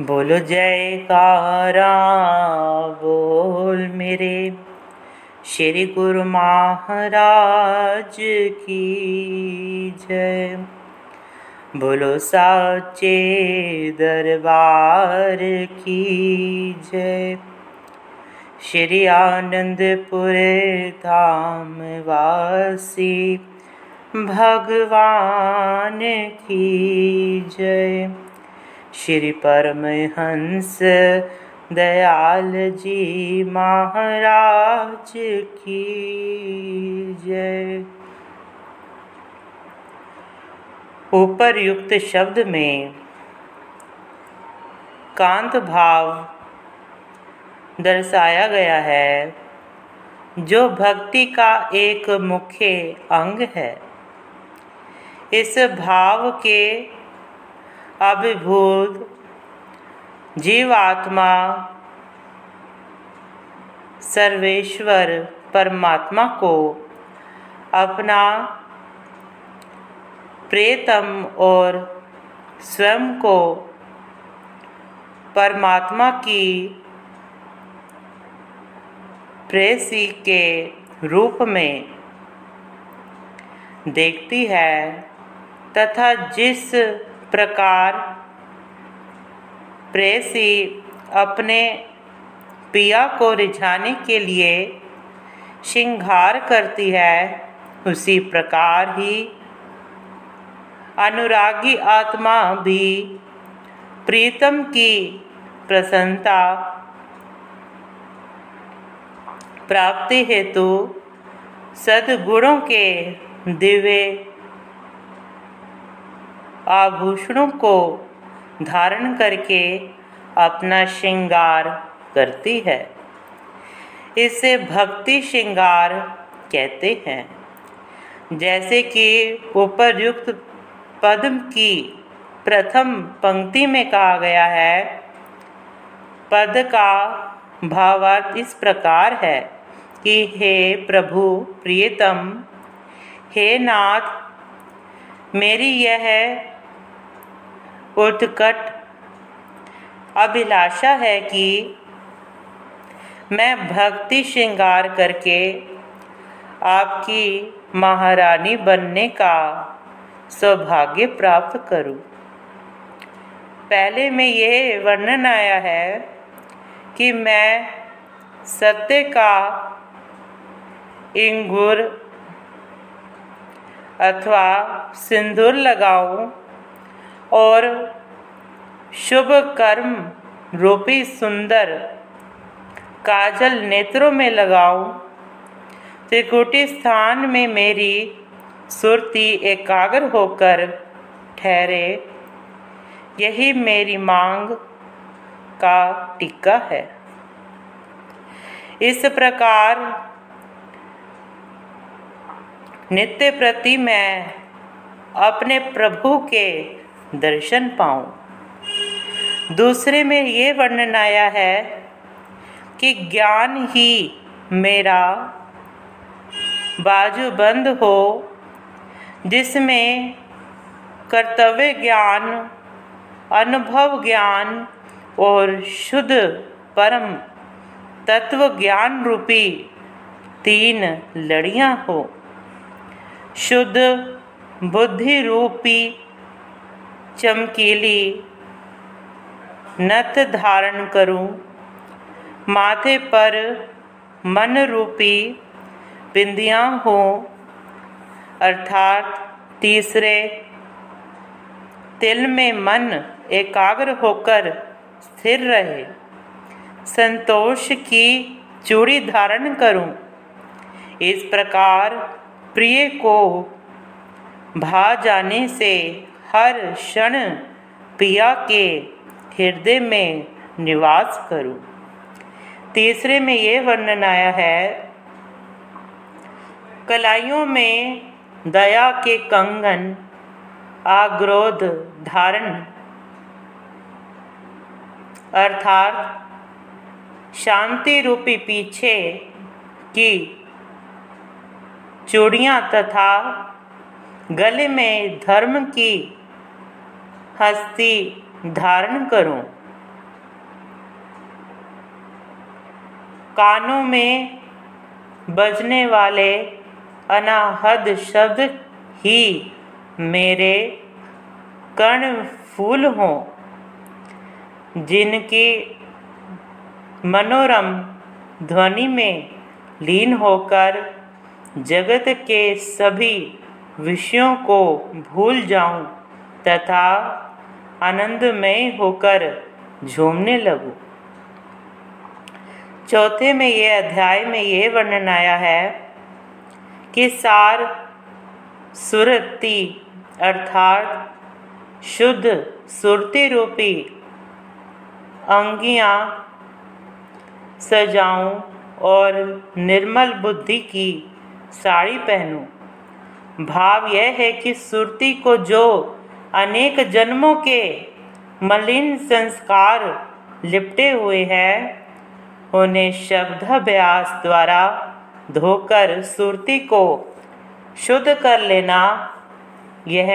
बोलो जयकारा बोल मेरे श्री गुरु महाराज की जय। बोलो साचे दरबार की जय। श्री आनंदपुर धाम वासी भगवान की जय। श्री परमहंस दयाल जी महाराज की जय। उपर्युक्त शब्द में कांत भाव दर्शाया गया है जो भक्ति का एक मुख्य अंग है। इस भाव के अभिभूत जीवात्मा सर्वेश्वर परमात्मा को अपना प्रियतम और स्वयं को परमात्मा की प्रेयसी के रूप में देखती है तथा जिस प्रकार प्रेयसी अपने पिया को रिझाने के लिए श्रृंगार करती है, उसी प्रकार ही अनुरागी आत्मा भी प्रीतम की प्रसन्नता प्राप्ति हेतु सद्गुणों के दिव्य आभूषणों को धारण करके अपना श्रृंगार करती है। इसे भक्ति श्रृंगार कहते हैं। जैसे कि उपर्युक्त पद की प्रथम पंक्ति में कहा गया है, पद का भावार्थ इस प्रकार है कि हे प्रभु प्रियतम, हे नाथ, मेरी यह उत्कट अभिलाषा है कि मैं भक्ति श्रृंगार करके आपकी महारानी बनने का सौभाग्य प्राप्त करूं। पहले में यह वर्णन आया है कि मैं सत्य का इंगूर अथवा सिंदूर लगाऊं और शुभ कर्म रूपी सुंदर काजल नेत्रों में लगाऊं। त्रिकुटी स्थान में मेरी सुरती एकाग्र होकर ठहरे, यही मेरी मांग का टीका है। इस प्रकार नित्य प्रति मैं अपने प्रभु के दर्शन पाऊं। दूसरे में ये वर्णन आया है कि ज्ञान ही मेरा बाजू बंद हो, जिसमें कर्तव्य ज्ञान, अनुभव ज्ञान और शुद्ध परम तत्व ज्ञान रूपी 3 लड़ियां हो। शुद्ध बुद्धि रूपी चमकीली नथ धारण करूं, माथे पर मन रूपी बिंदियां हो, अर्थात तीसरे तिल में मन एकाग्र होकर स्थिर रहे। संतोष की चूड़ी धारण करूं। इस प्रकार प्रिय को भा जाने से हर क्षण पिया के हृदय में निवास करूं। तीसरे में ये वर्णन आया है, कलाइयों में दया के कंगन आग्रोध धारण अर्थात शांति रूपी पीछे की चूड़ियाँ तथा गले में धर्म की हस्ती धारण करूं। कानों में बजने वाले अनाहद शब्द ही मेरे कर्णफूल हों, जिनकी मनोरम ध्वनि में लीन होकर जगत के सभी विषयों को भूल जाऊं तथा आनंदमय होकर झूमने लगूं। चौथे में ये अध्याय में ये वर्णन आया है कि सार सुरति अर्थात शुद्ध सुरति रूपी अंगियां सजाऊं और निर्मल बुद्धि की साड़ी पहनूं। भाव यह है कि सुरति को जो अनेक जन्मों के मलिन संस्कार लिपटे हुए हैं, उन्हें शब्दाभ्यास द्वारा धोकर सुरति को शुद्ध कर लेना, यह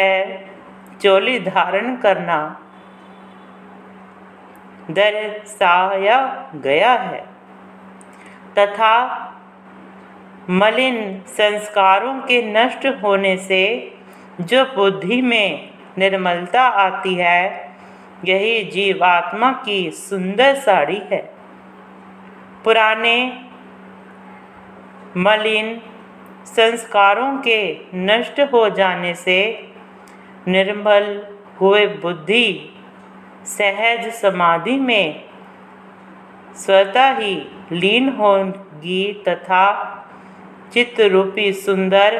चोली धारण करना दर्शाया गया है तथा मलिन संस्कारों के नष्ट होने से जो बुद्धि में निर्मलता आती है, यही जीवात्मा की सुंदर साड़ी है। पुराने मलिन संस्कारों के नष्ट हो जाने से निर्मल हुए बुद्धि सहज समाधि में स्वतः ही लीन होगी तथा चित्त रूपी सुंदर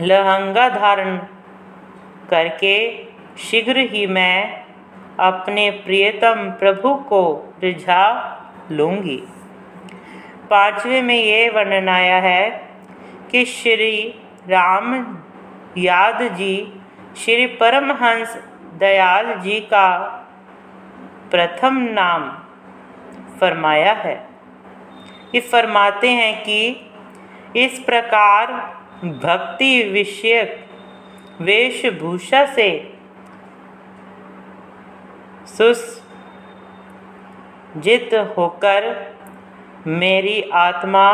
लहंगा धारण करके शीघ्र ही मैं अपने प्रियतम प्रभु को रिझा लूँगी। पाँचवें में ये वर्णन आया है कि श्री राम यादव जी श्री परमहंस दयाल जी का प्रथम नाम फरमाया है। ये फरमाते हैं कि इस प्रकार भक्ति विषयक वेशभूषा से सुसज्जित होकर मेरी आत्मा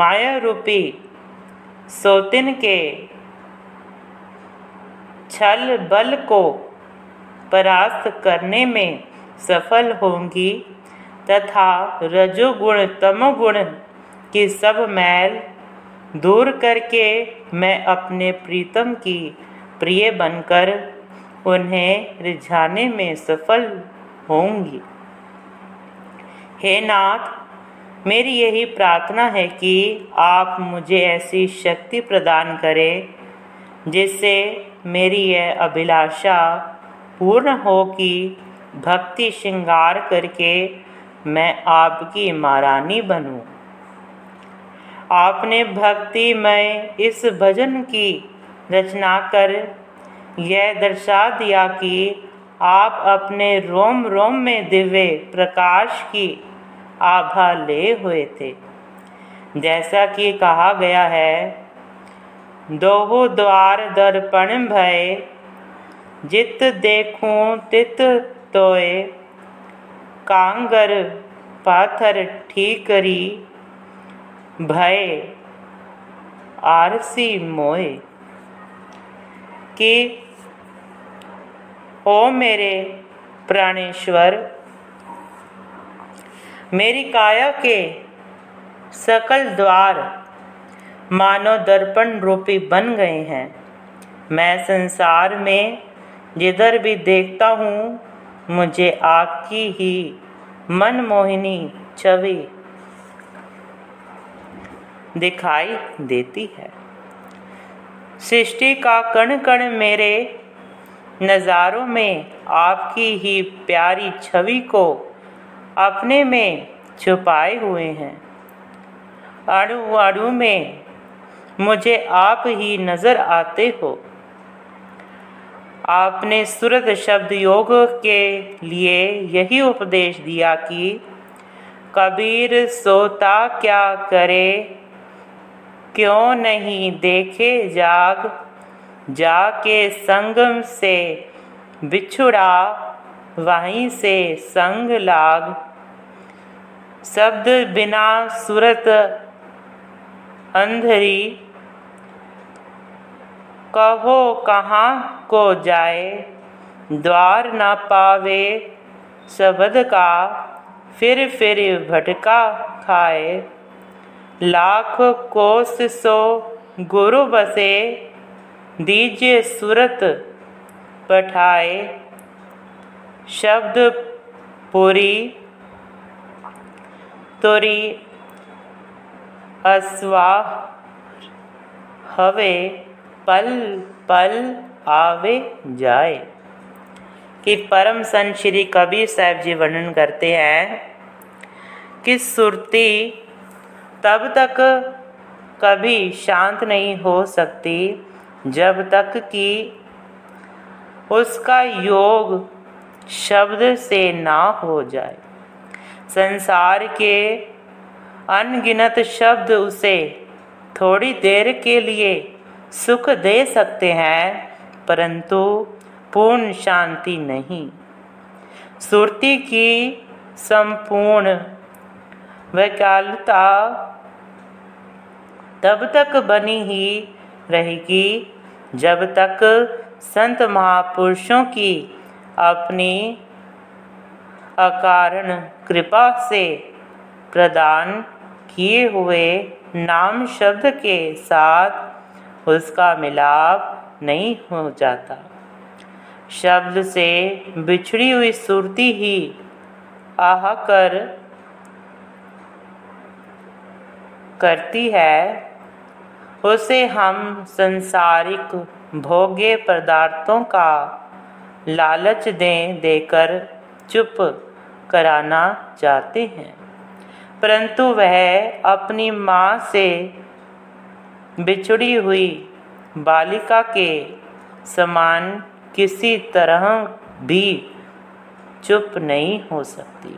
माया रूपी सौतिन के छल बल को परास्त करने में सफल होंगी तथा रजोगुण तमोगुण की सब मैल दूर करके मैं अपने प्रीतम की प्रिय बनकर उन्हें रिझाने में सफल होंगी। हे नाथ, मेरी यही प्रार्थना है कि आप मुझे ऐसी शक्ति प्रदान करें जिससे मेरी यह अभिलाषा पूर्ण हो कि भक्ति श्रृंगार करके मैं आपकी महारानी बनूं। आपने भक्ति में इस भजन की रचना कर यह दर्शा दिया कि आप अपने रोम रोम में दिव्य प्रकाश की आभा ले हुए थे। जैसा कि कहा गया है, दोहु द्वार दर्पण भय, जित देखूं तित तोय, कांगर पाथर ठीकरी, भय आरसी मोय। कि ओ मेरे प्राणेश्वर, मेरी काया के सकल द्वार मानो दर्पण रूपी बन गए हैं। मैं संसार में जिधर भी देखता हूँ, मुझे आपकी ही मनमोहिनी छवि दिखाई देती है। सृष्टि का कण कण मेरे नज़ारों में आपकी ही प्यारी छवि को अपने में छुपाए हुए हैं। अणु अणु में मुझे आप ही नज़र आते हो। आपने सुरत शब्द योग के लिए यही उपदेश दिया कि कबीर सोता क्या करे, क्यों नहीं देखे जाग, जाके संगम से बिछुड़ा वहीं से संग लाग। शब्द बिना सूरत अंधेरी, कहो कहाँ को जाए, द्वार ना पावे शब्द का, फिर भटका खाए। लाख कोस सो गुरु बसे, दीजिए सूरत पठाए। शब्द पूरी तोरी अस्वा हवे, पल पल आवे जाए। कि परम संत श्री कबीर साहिब जी वर्णन करते हैं कि सुरती तब तक कभी शांत नहीं हो सकती जब तक कि उसका योग शब्द से ना हो जाए। संसार के अनगिनत शब्द उसे थोड़ी देर के लिए सुख दे सकते हैं, परंतु पूर्ण शांति नहीं। सुरती की संपूर्ण वैकालता तब तक बनी ही रहेगी जब तक संत महापुरुषों की अपनी अकारण कृपा से प्रदान किए हुए नाम शब्द के साथ उसका मिलाप नहीं हो जाता। शब्द से बिछड़ी हुई सुरती ही आह करती है। उसे हम संसारिक भोग्य पदार्थों का लालच देकर चुप कराना चाहते हैं, परंतु वह अपनी माँ से बिछड़ी हुई बालिका के समान किसी तरह भी चुप नहीं हो सकती।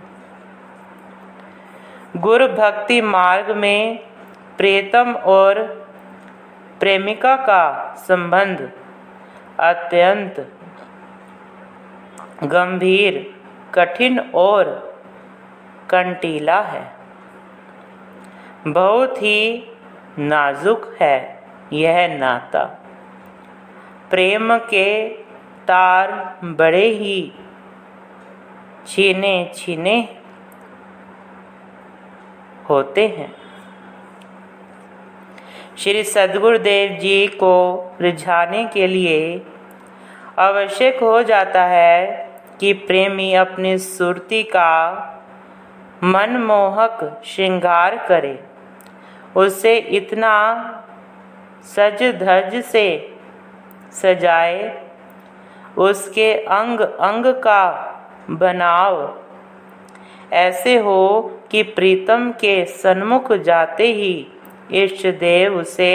गुरु भक्ति मार्ग में प्रियतम और प्रेमिका का संबंध अत्यंत गंभीर, कठिन और कंटीला है, बहुत ही नाजुक है यह नाता। प्रेम के तार बड़े ही छीने होते हैं। श्री सद्गुरुदेव जी को रिझाने के लिए आवश्यक हो जाता है कि प्रेमी अपनी सुरती का मनमोहक श्रृंगार करे, उसे इतना सज धज से सजाए, उसके अंग अंग का बनाव ऐसे हो कि प्रीतम के सन्मुख जाते ही इष्ट देव उसे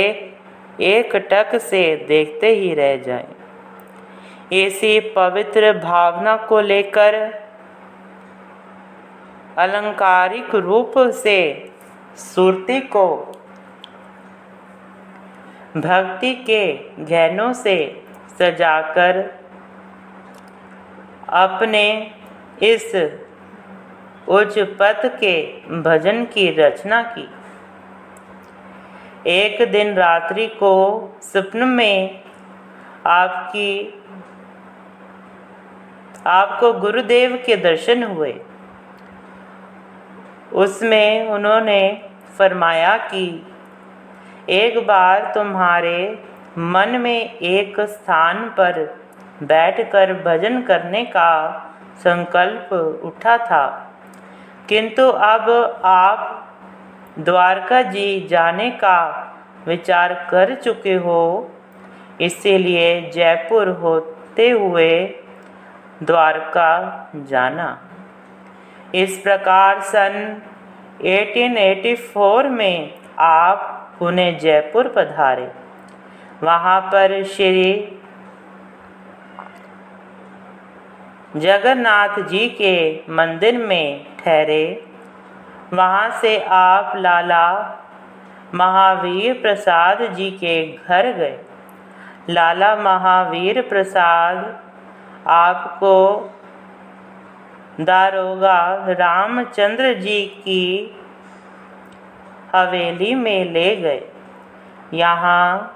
एकटक से देखते ही रह जाए। ऐसी पवित्र भावना को लेकर अलंकारिक रूप से सुरती को भक्ति के गहनों से सजाकर अपने इस उच्च पथ के भजन की रचना की। एक दिन रात्रि को स्वप्न में आपको गुरुदेव के दर्शन हुए। उसमें उन्होंने फरमाया कि एक बार तुम्हारे मन में एक स्थान पर बैठकर भजन करने का संकल्प उठा था, किंतु अब आप द्वारका जी जाने का विचार कर चुके हो, इसीलिए जयपुर होते हुए द्वारका जाना। इस प्रकार सन 1884 में आप पुणे जयपुर पधारे। वहाँ पर श्री जगन्नाथ जी के मंदिर में ठहरे। वहाँ से आप लाला महावीर प्रसाद जी के घर गए। लाला महावीर प्रसाद आपको दारोगा रामचंद्र जी की हवेली में ले गए। यहाँ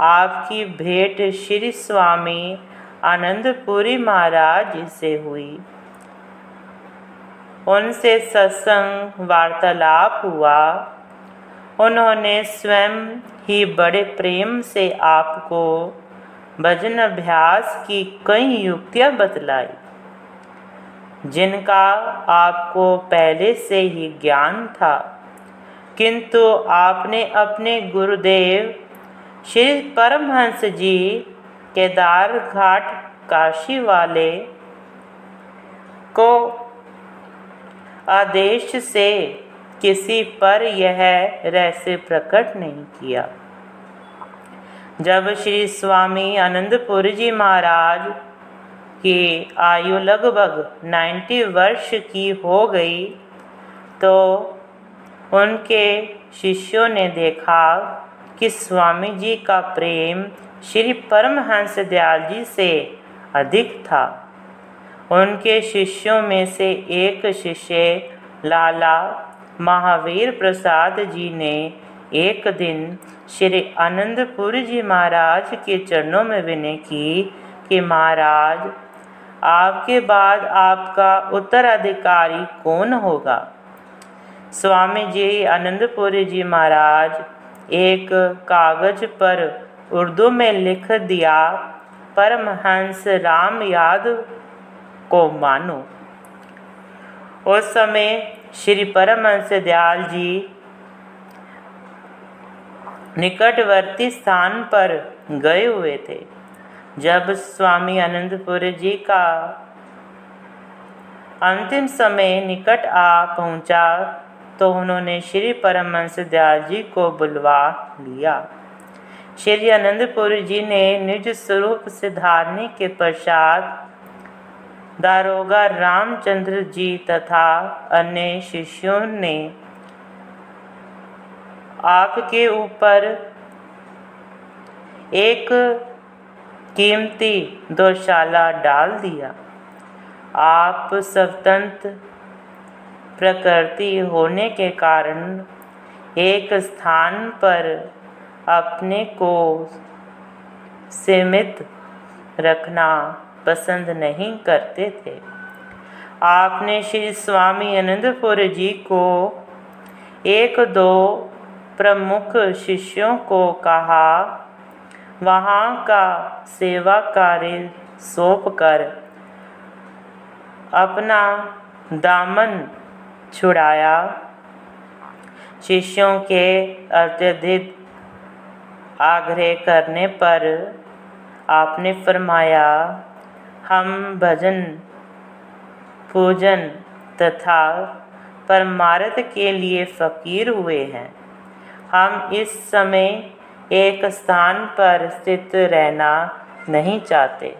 आपकी भेंट श्री स्वामी आनंदपुरी महाराज से हुई। उनसे सत्संग वार्तालाप हुआ। उन्होंने स्वयं ही बड़े प्रेम से आपको भजन अभ्यास की कई युक्तियां बतलाई, जिनका आपको पहले से ही ज्ञान था, किंतु आपने अपने गुरुदेव श्री परमहंस जी केदार घाट काशी वाले को आदेश से किसी पर यह रहस्य प्रकट नहीं किया। जब श्री स्वामी आनंदपुरी जी महाराज की आयु लगभग 90 वर्ष की हो गई तो उनके शिष्यों ने देखा कि स्वामी जी का प्रेम श्री परमहंस दयाल जी से अधिक था। उनके शिष्यों में से एक शिष्य लाला महावीर प्रसाद जी ने एक दिन श्री आनंदपुरी जी महाराज के चरणों में विनय की कि महाराज, आपके बाद आपका उत्तराधिकारी कौन होगा। स्वामी जी आनंदपुरी जी महाराज एक कागज पर उर्दू में लिख दिया, परमहंस राम यादव को मानो। उस समय श्री परमहंस दयाल जी निकटवर्ती स्थान पर गए हुए थे। जब स्वामी आनंदपुरी जी का अंतिम समय निकट आ पहुंचा तो उन्होंने श्री परमहंस दयाल जी को बुलवा लिया। श्री आनंदपुरी जी ने निज स्वरूप से धारने के पश्चात दारोगा रामचंद्र जी तथा अन्य शिष्यों ने आपके ऊपर एक कीमती दोशाला डाल दिया। आप स्वतंत्र प्रकृति होने के कारण एक स्थान पर अपने को सीमित रखना पसंद नहीं करते थे। आपने श्री स्वामी आनंदपुरी जी को एक दो प्रमुख शिष्यों को कहा वहाँ का सेवा कार्य सौंप कर अपना दामन छुड़ाया। शिष्यों के अत्यधिक आग्रह करने पर आपने फरमाया, हम भजन पूजन तथा परमार्थ के लिए फकीर हुए हैं। हम इस समय एक स्थान पर स्थित रहना नहीं चाहते।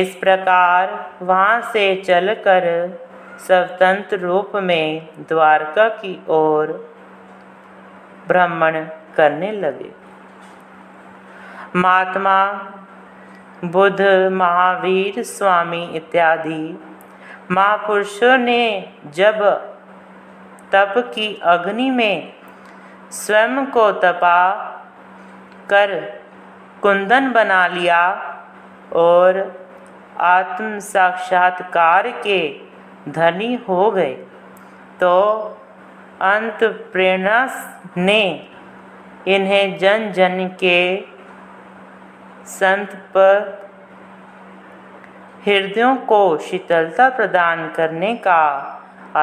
इस प्रकार वहाँ से चलकर स्वतंत्र रूप में द्वारका की ओर भ्रमण करने लगे। महात्मा बुद्ध, महावीर स्वामी इत्यादि महापुरुषों ने जब तप की अग्नि में स्वयं को तपा कर कुंदन बना लिया और आत्म साक्षात्कार के धनी हो गए तो अंत प्रेरणा ने इन्हें जन जन के संत पर हृदयों को शीतलता प्रदान करने का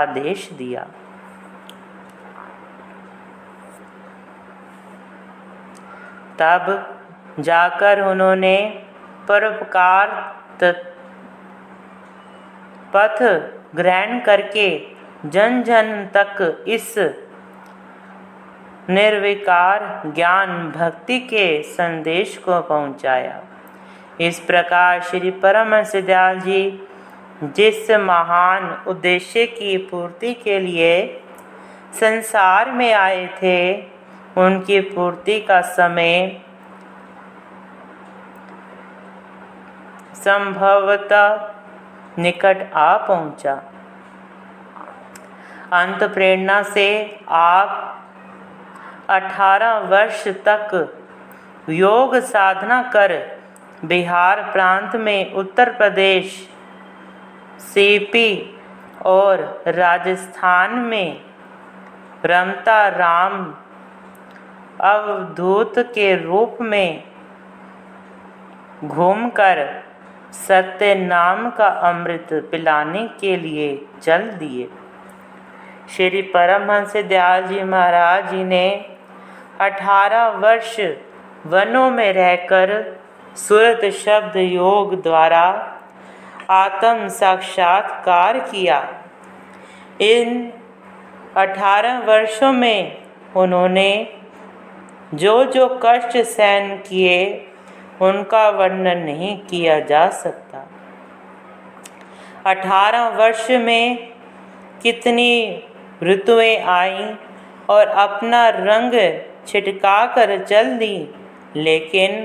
आदेश दिया। तब जाकर उन्होंने परोपकार पथ ग्रहण करके जन जन तक इस निर्विकार ज्ञान भक्ति के संदेश को पहुंचाया। इस प्रकार श्री परमहंस दयाल जी जिस महान उद्देश्य की पूर्ति के लिए संसार में आए थे, उनकी पूर्ति का समय संभवतः निकट आ पहुंचा। अंत प्रेरणा से आप 18 वर्ष तक योग साधना कर बिहार प्रांत में उत्तर प्रदेश, सीपी और राजस्थान में रमता राम अवधूत के रूप में घूमकर सत्य नाम का अमृत पिलाने के लिए चल दिए। श्री परमहंस दयाल जी महाराज जी ने 18 वर्ष वनों में रहकर सुरत शब्द योग द्वारा आत्म साक्षात्कार किया। इन 18 वर्षों में उन्होंने जो जो कष्ट सहन किए उनका वर्णन नहीं किया जा सकता। 18 वर्ष में कितनी ऋतुएं आईं और अपना रंग छिटका कर चल दी, लेकिन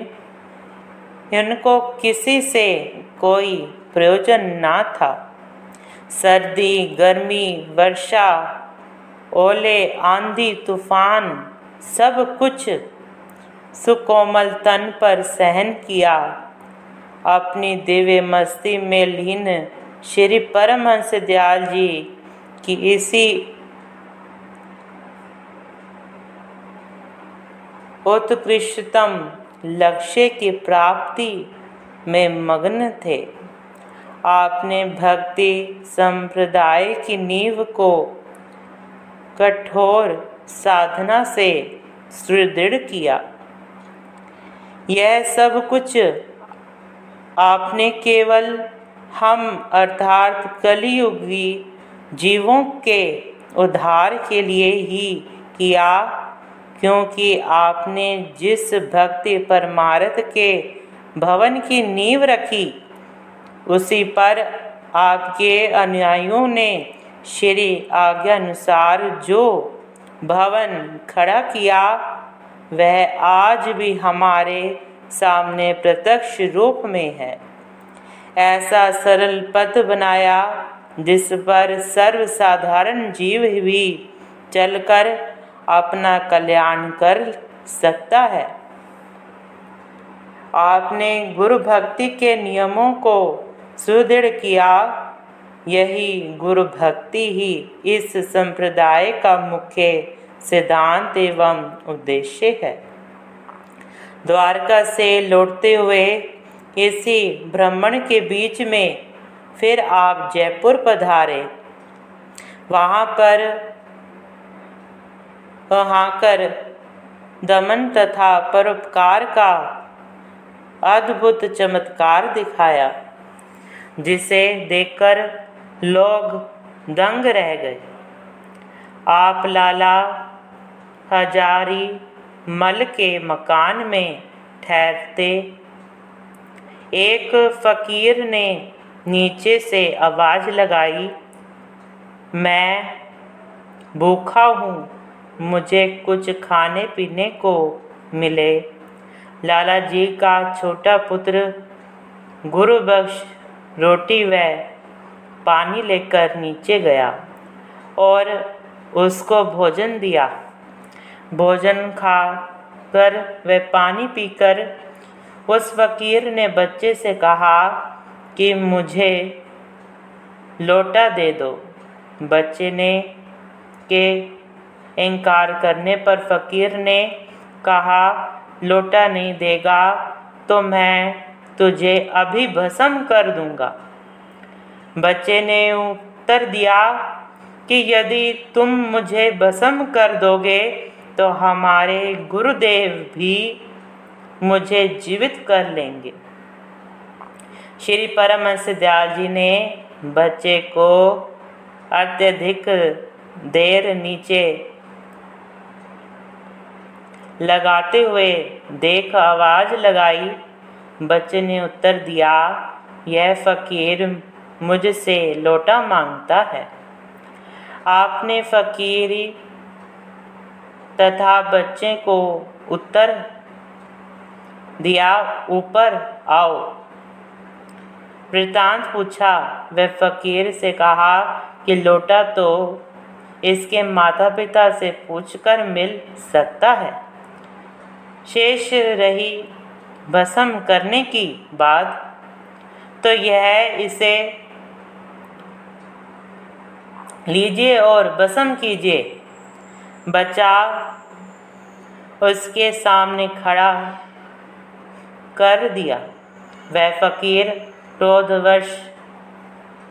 इनको किसी से कोई प्रयोजन ना था। सर्दी, गर्मी, वर्षा, ओले, आंधी, तूफान सब कुछ सुकोमल तन पर सहन किया। अपनी दिव्य मस्ती में लीन श्री परमहंस दयाल जी की इसी उत्कृष्टतम लक्ष्य की प्राप्ति में मग्न थे। आपने भक्ति संप्रदाय की नींव को कठोर साधना से सुदृढ़ किया। यह सब कुछ आपने केवल हम अर्थात कलियुगी जीवों के उद्धार के लिए ही किया, क्योंकि आपने जिस भक्ति परमार्थ के भवन की नींव रखी उसी पर आपके अनुयायियों ने श्री आज्ञा अनुसार जो भवन खड़ा किया वह आज भी हमारे सामने प्रत्यक्ष रूप में है। ऐसा सरल पथ बनाया जिस पर सर्वसाधारण जीव भी चलकर अपना कल्याण कर सकता है। आपने गुरु भक्ति के नियमों को सुदृढ़ किया। यही गुरु भक्ति ही इस संप्रदाय का मुख्य सिद्धांत एवं उद्देश्य है। द्वारका से लौटते हुए इसी भ्रमण के बीच में फिर आप जयपुर पधारे। वहाँ पर दमन तथा परोपकार का अद्भुत चमत्कार दिखाया, जिसे देखकर लोग दंग रह गए। आप लाला हजारी मल के मकान में ठहरते। एक फकीर ने नीचे से आवाज़ लगाई, मैं भूखा हूँ, मुझे कुछ खाने पीने को मिले। लाला जी का छोटा पुत्र गुरुबख्श रोटी व पानी लेकर नीचे गया और उसको भोजन दिया। भोजन खा कर व पानी पीकर उस फकीर ने बच्चे से कहा कि मुझे लोटा दे दो। बच्चे ने के इनकार करने पर फकीर ने कहा, लोटा नहीं देगा तो मैं तुझे अभी भस्म कर दूंगा। बच्चे ने उत्तर दिया कि यदि तुम मुझे भस्म कर दोगे तो हमारे गुरुदेव भी मुझे जीवित कर लेंगे। श्री परमहंस दयाल जी ने बच्चे को अत्यधिक देर नीचे लगाते हुए देख आवाज़ लगाई। बच्चे ने उत्तर दिया, यह फकीर मुझसे लोटा मांगता है। आपने फकीरी तथा बच्चे को उत्तर दिया, ऊपर आओ। वृतांत पूछा। वह फकीर से कहा कि लोटा तो इसके माता पिता से पूछकर मिल सकता है। शेष रही भस्म करने की बात, तो यह इसे लीजिए और भस्म कीजिए। बच्चा उसके सामने खड़ा कर दिया। वह फकीर क्रोधवश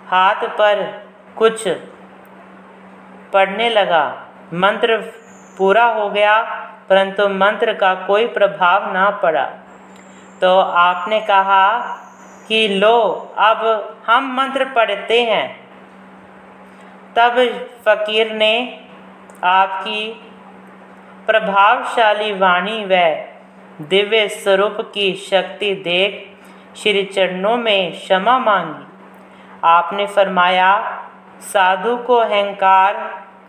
हाथ पर कुछ पढ़ने लगा। मंत्र पूरा हो गया, परंतु मंत्र का कोई प्रभाव ना पड़ा। तो आपने कहा कि लो अब हम मंत्र पढ़ते हैं। तब फकीर ने आपकी प्रभावशाली वाणी व दिव्य स्वरूप की शक्ति देख श्री चरणों में क्षमा मांगी। आपने फरमाया, साधु को अहंकार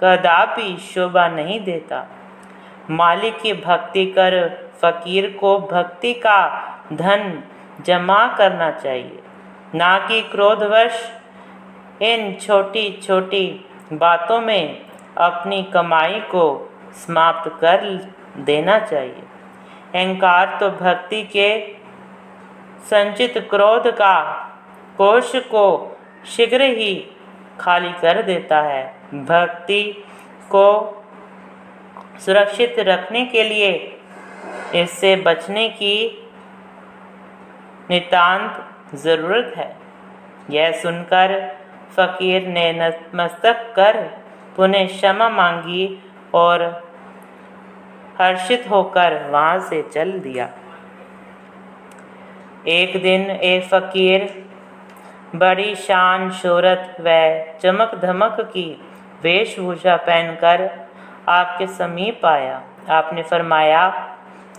कदापि शोभा नहीं देता। मालिक की भक्ति कर फकीर को भक्ति का धन जमा करना चाहिए, ना कि क्रोधवश इन छोटी छोटी बातों में अपनी कमाई को समाप्त कर देना चाहिए। अहंकार तो भक्ति के संचित क्रोध का कोष को शीघ्र ही खाली कर देता है। भक्ति को सुरक्षित रखने के लिए इससे बचने की नितांत जरूरत है। यह सुनकर फकीर ने नतमस्तक कर पुनः क्षमा मांगी और हर्षित होकर वहाँ से चल दिया। एक दिन एक फकीर बड़ी शान शोहरत व चमक धमक की वेशभूषा पहनकर आपके समीप आया। आपने फरमाया,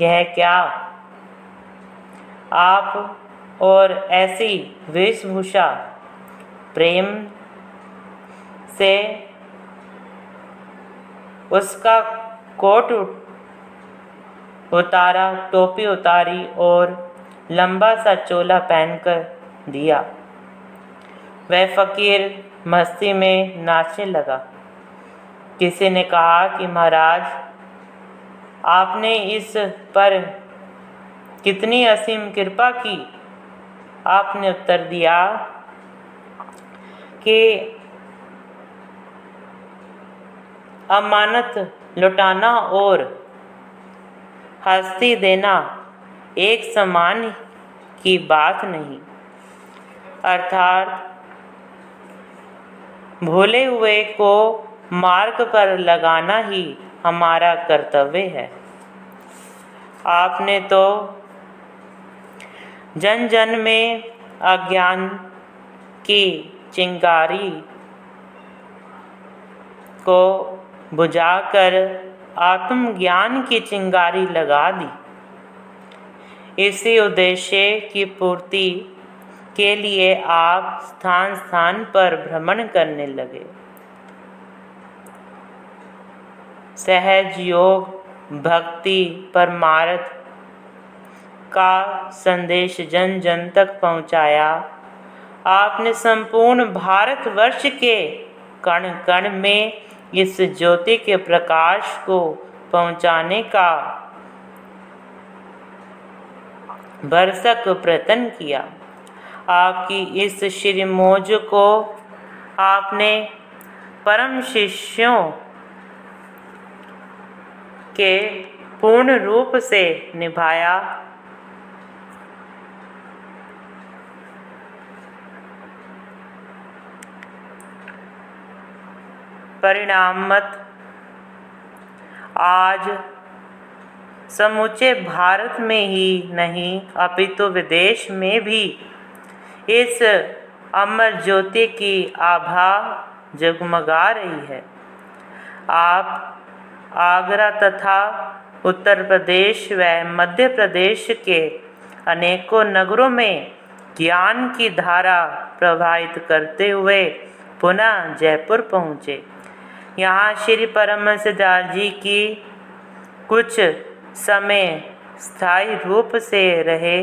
यह क्या आप और ऐसी वेशभूषा? प्रेम से उसका कोट उतारा, टोपी उतारी और लंबा सा चोला पहनकर दिया। वह फकीर मस्ती में नाचने लगा। किसी ने कहा कि महाराज आपने इस पर कितनी असीम कृपा की। आपने उत्तर दिया कि अमानत लौटाना और हस्ती देना एक समान की बात नहीं, अर्थात भूले हुए को मार्ग पर लगाना ही हमारा कर्तव्य है। आपने तो जन जन में अज्ञान की चिंगारी को बुझाकर आत्मज्ञान की चिंगारी लगा दी। इसी उद्देश्य की पूर्ति के लिए आप स्थान स्थान पर भ्रमण करने लगे। सहज योग भक्ति परमार्थ का संदेश जन जन तक पहुंचाया। आपने संपूर्ण भारतवर्ष के कण कण में इस ज्योति के प्रकाश को पहुंचाने का भरसक प्रयत्न किया। आपकी इस श्रीमोज को आपने परम शिष्यों के पूर्ण रूप से निभाया। परिणामत आज समूचे भारत में ही नहीं अपितु विदेश में भी इस अमर ज्योति की आभा जगमगा रही है। आप आगरा तथा उत्तर प्रदेश व मध्य प्रदेश के अनेकों नगरों में ज्ञान की धारा प्रवाहित करते हुए पुनः जयपुर पहुँचे। यहाँ श्री परमहंस दयाल जी की कुछ समय स्थायी रूप से रहे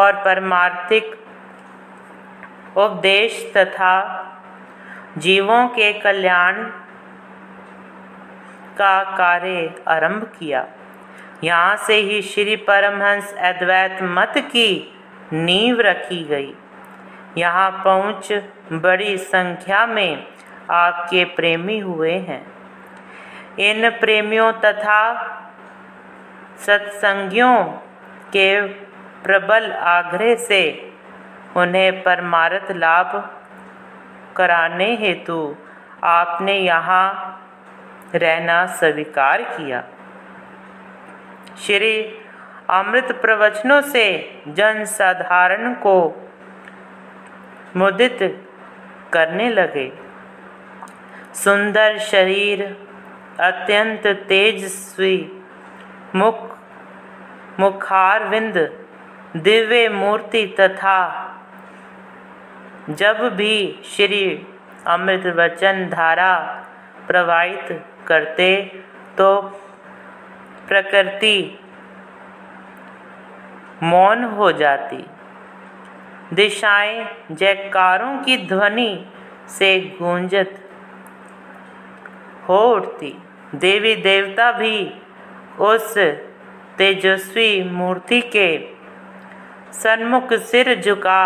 और परमार्थिक उपदेश तथा जीवों के कल्याण का कार्य आरंभ किया। यहाँ से ही श्री परमहंस अद्वैत मत की नींव रखी गई। यहाँ पहुँच बड़ी संख्या में आपके प्रेमी हुए हैं। इन प्रेमियों तथा सत्संगियों के प्रबल आग्रह से उन्हें परमार्थ लाभ कराने हेतु आपने यहाँ रहना स्वीकार किया। श्री अमृत प्रवचनों से जन साधारण को मुदित करने लगे। सुंदर शरीर, अत्यंत तेजस्वी मुखारविंद, दिव्य मूर्ति तथा जब भी श्री अमृत वचन धारा प्रवाहित करते तो प्रकृति मौन हो जाती। दिशाएं जयकारों की ध्वनि से गूंजत हो उठती। देवी देवता भी उस तेजस्वी मूर्ति के सन्मुख सिर झुका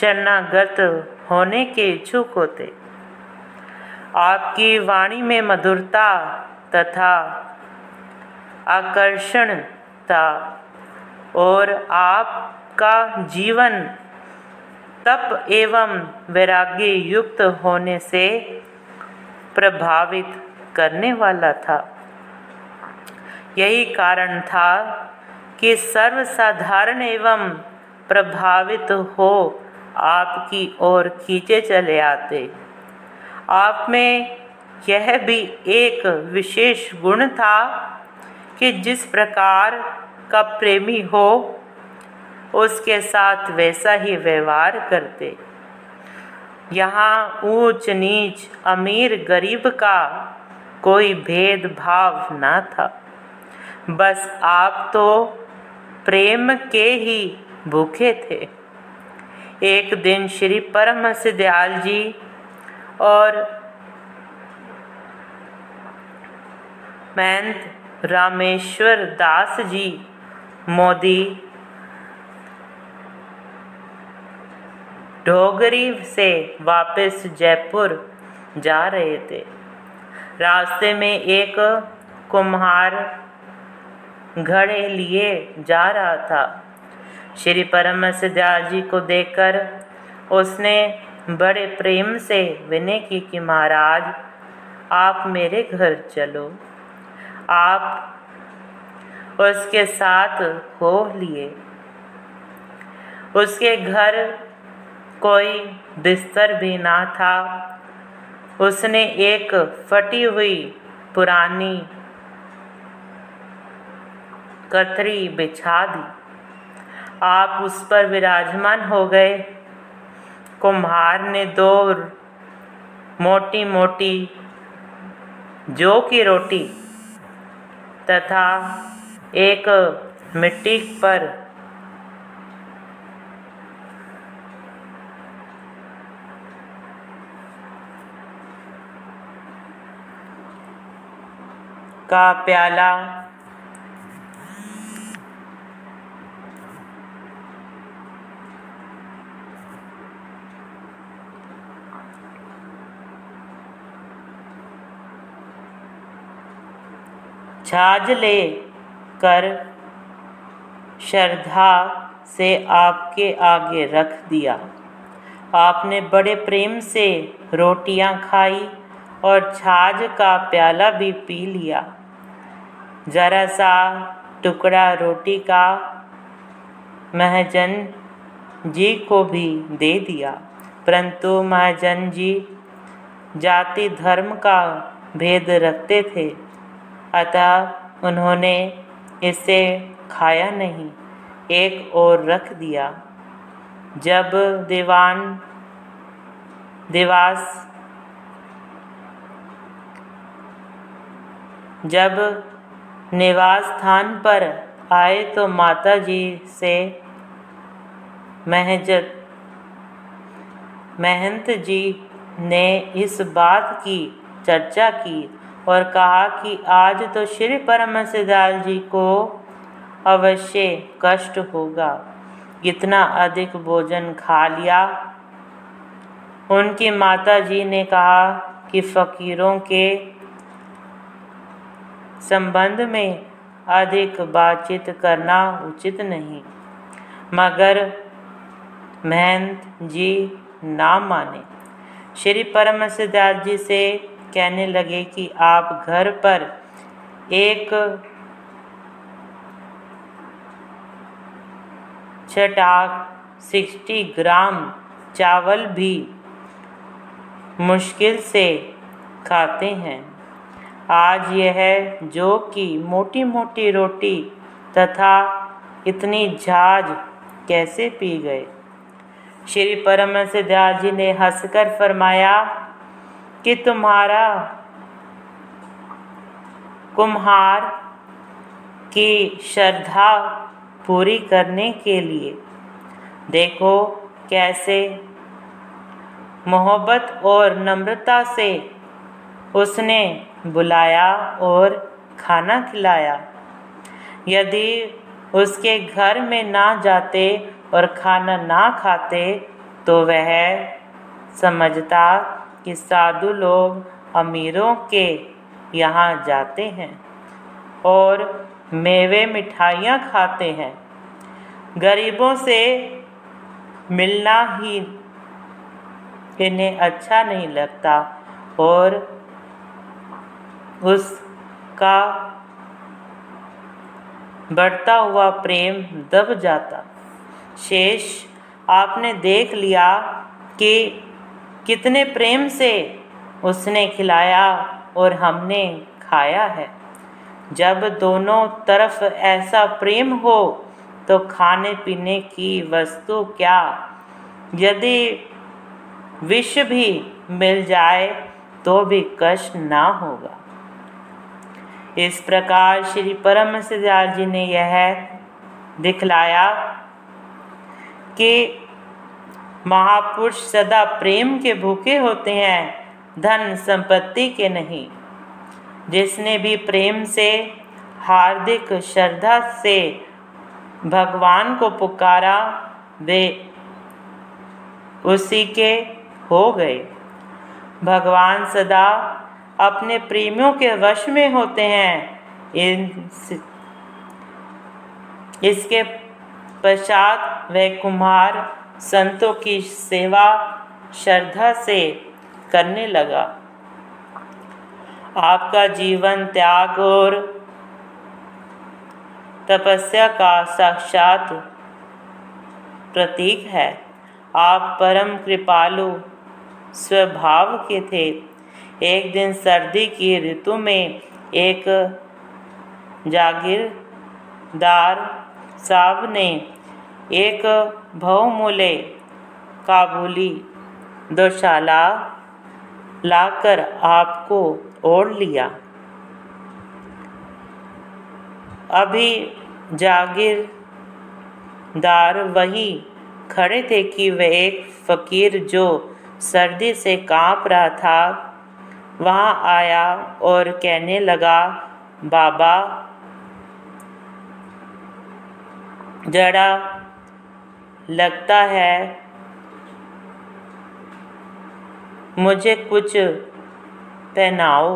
शरणागत होने के इच्छुक होते। आपकी वाणी में मधुरता तथा आकर्षण था और आपका जीवन तप एवं वैराग्य युक्त होने से प्रभावित करने वाला था। यही कारण था कि सर्वसाधारण एवं प्रभावित हो आपकी ओर खींचे चले आते। आप में यह भी एक विशेष गुण था कि जिस प्रकार का प्रेमी हो उसके साथ वैसा ही व्यवहार करते। यहाँ ऊंच नीच, अमीर गरीब का कोई भेदभाव ना था। बस आप तो प्रेम के ही भूखे थे। एक दिन श्री परमहंस दयाल जी और महंत रामेश्वर दास जी मोदी डोगरी से वापस जयपुर जा रहे थे। रास्ते में एक कुम्हार घड़े लिए जा रहा था। श्री परमहंस दयाल जी को देखकर उसने बड़े प्रेम से विनय की कि महाराज आप मेरे घर चलो। आप उसके साथ हो लिए। उसके घर कोई बिस्तर भी ना था। उसने एक फटी हुई पुरानी कतरी बिछा दी। आप उस पर विराजमान हो गए। कुम्हार ने दो मोटी मोटी जौ की रोटी तथा एक मिट्टी पर का प्याला छाज ले कर श्रद्धा से आपके आगे रख दिया। आपने बड़े प्रेम से रोटियां खाई और छाज का प्याला भी पी लिया। जरा सा टुकड़ा रोटी का महाजन जी को भी दे दिया, परंतु महाजन जी जाति धर्म का भेद रखते थे, अतः उन्होंने इसे खाया नहीं, एक और रख दिया। जब दीवान देवास जब निवास स्थान पर आए तो माता जी से महजत महंत जी ने इस बात की चर्चा की और कहा कि आज तो श्री परमहंस दयाल जी को अवश्य कष्ट होगा, कितना अधिक भोजन खा लिया। उनकी माता जी ने कहा कि फकीरों के संबंध में अधिक बातचीत करना उचित नहीं, मगर महंत जी ना माने। श्री परमहंस दयाल जी से कहने लगे कि आप घर पर एक छटाक 60 ग्राम चावल भी मुश्किल से खाते हैं। आज यह जो कि मोटी मोटी रोटी तथा इतनी झाज कैसे पी गए। श्री परमहंस दयाल जी ने हंसकर फरमाया कि तुम्हारा कुम्हार की श्रद्धा पूरी करने के लिए देखो कैसे मोहब्बत और नम्रता से उसने बुलाया और खाना खिलाया। यदि उसके घर में ना जाते और खाना ना खाते तो वह समझता कि साधु लोग अमीरों के यहाँ जाते हैं और मेवे मिठाइयाँ खाते हैं, गरीबों से मिलना ही इन्हें अच्छा नहीं लगता और उसका बढ़ता हुआ प्रेम दब जाता। शेष आपने देख लिया कि कितने प्रेम से उसने खिलाया और हमने खाया है। जब दोनों तरफ ऐसा प्रेम हो तो खाने पीने की वस्तु क्या, यदि विष भी मिल जाए तो भी कष्ट ना होगा। इस प्रकार श्री परमहंस दयाल जी ने यह दिखलाया कि महापुरुष सदा प्रेम के भूखे होते हैं, धन संपत्ति के नहीं। जिसने भी प्रेम से हार्दिक श्रद्धा से भगवान को पुकारा वे उसी के हो गए। भगवान सदा अपने प्रेमियों के वश में होते हैं। इसके पश्चात वे कुम्हार संतों की सेवा श्रद्धा से करने लगा। आपका जीवन त्याग और तपस्या का साक्षात प्रतीक है। आप परम कृपालु स्वभाव के थे। एक दिन सर्दी की ऋतु में एक जागीरदार साहब ने एक बहुमूल्य काबुली दोशाला लाकर आपको ओढ़ लिया। अभी जागीरदार वही खड़े थे कि वह एक फकीर जो सर्दी से कांप रहा था वहाँ आया और कहने लगा, बाबा जड़ा लगता है मुझे कुछ पहनाओ।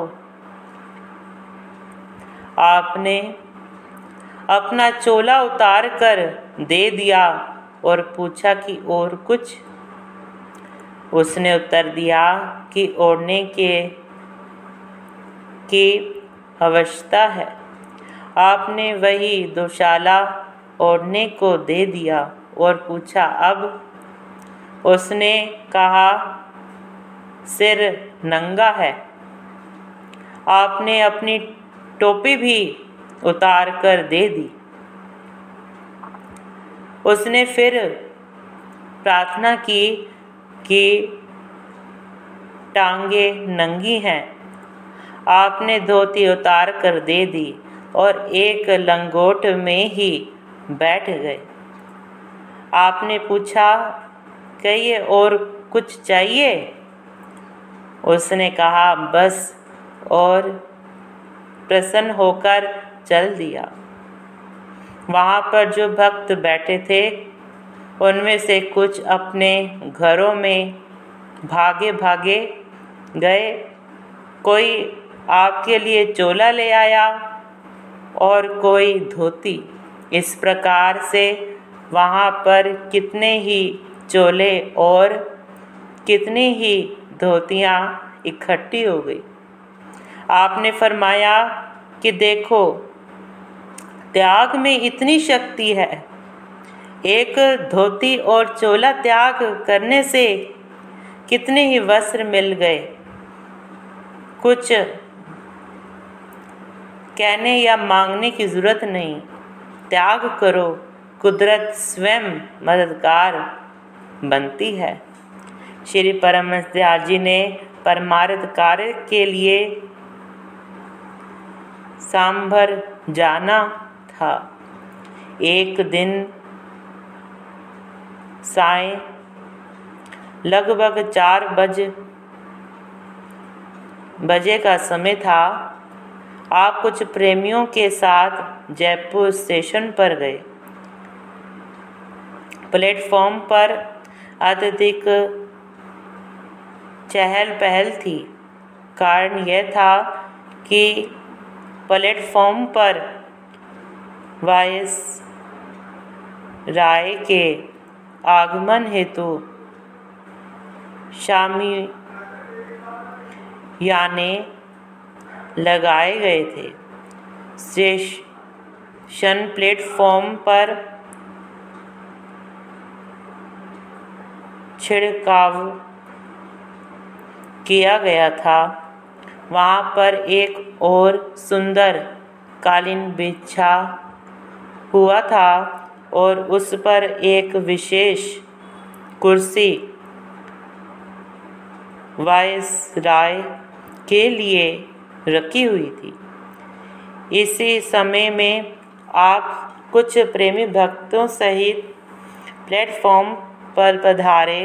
आपने अपना चोला उतार कर दे दिया और पूछा कि और कुछ। उसने उत्तर दिया कि ओढ़ने की आवश्यकता है। आपने वही दोशाला ओढ़ने को दे दिया और पूछा अब। उसने कहा सिर नंगा है। आपने अपनी टोपी भी उतार कर दे दी। उसने फिर प्रार्थना की कि टांगे नंगी हैं। आपने धोती उतार कर दे दी और एक लंगोट में ही बैठ गए। आपने पूछा कहिए और कुछ चाहिए? उसने कहा बस, और प्रसन्न होकर चल दिया। वहाँ पर जो भक्त बैठे थे उनमें से कुछ अपने घरों में भागे भागे गए। कोई आपके लिए चोला ले आया और कोई धोती। इस प्रकार से वहाँ पर कितने ही चोले और कितनी ही धोतियाँ इकट्ठी हो गई। आपने फरमाया कि देखो, त्याग में इतनी शक्ति है। एक धोती और चोला त्याग करने से कितने ही वस्त्र मिल गए। कुछ कहने या मांगने की ज़रूरत नहीं। त्याग करो, कुदरत स्वयं मददगार बनती है। श्री परमहंस दयाल जी ने परमार्थ कार्य के लिए सांभर जाना था। एक दिन साय लगभग 4 बजे का समय था। आप कुछ प्रेमियों के साथ जयपुर स्टेशन पर गए। प्लेटफॉर्म पर अत्यधिक चहल पहल थी। कारण यह था कि प्लेटफॉर्म पर वायस राय के आगमन हेतु शामियाने लगाए गए थे। स्टेशन प्लेटफॉर्म पर छिड़काव किया गया था। वहाँ पर एक और सुंदर कालीन बिछा हुआ था और उस पर एक विशेष कुर्सी वायसराय के लिए रखी हुई थी। इसी समय में आप कुछ प्रेमी भक्तों सहित प्लेटफॉर्म पर पधारे।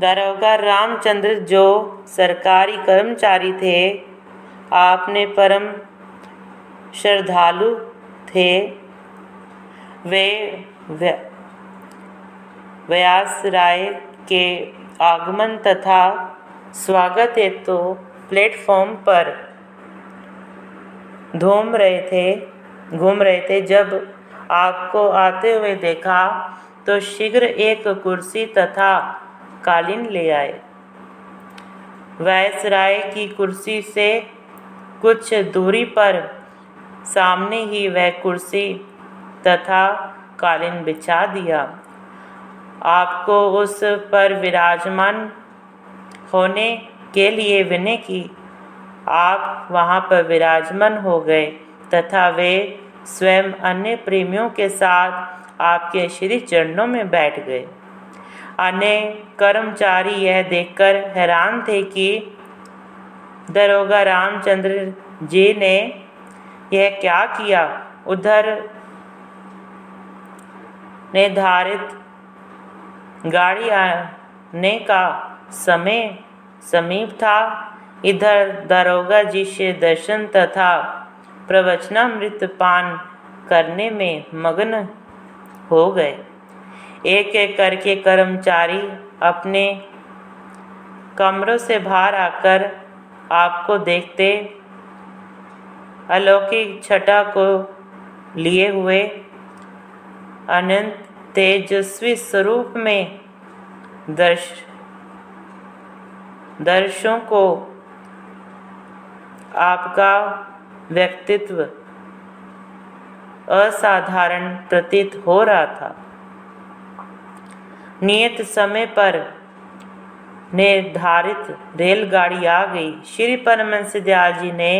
दारोगा रामचंद्र जो सरकारी कर्मचारी थे, आपने परम श्रद्धालु थे। वे व्यासराय के आगमन तथा स्वागत हेतु प्लेटफॉर्म पर घूम रहे थे। जब आपको आते हुए देखा तो शीघ्र एक कुर्सी तथा कालीन ले आए। वायसराय की कुर्सी से कुछ दूरी पर सामने ही वह कुर्सी तथा कालीन बिछा दिया। आपको उस पर विराजमान होने के लिए विनय की। आप वहाँ पर विराजमान हो गए तथा वे स्वयं अन्य प्रेमियों के साथ आपके श्री चरणों में बैठ गए। अन्य कर्मचारी यह देखकर हैरान थे कि दारोगा रामचंद्र जी ने यह क्या किया। उधर निर्धारित गाड़ी आने का समय समीप था। इधर दारोगा जी से दर्शन तथा प्रवचनामृत पान करने में मग्न हो गए। एक एक करके कर्मचारी अपने कमरों से बाहर आकर आपको देखते अलौकिक छटा को लिए हुए अनंत तेजस्वी स्वरूप में दर्शकों को आपका व्यक्तित्व असाधारण प्रतीत हो रहा था। नियत समय पर निर्धारित रेलगाड़ी आ गई। श्री परमहंस दयाल जी ने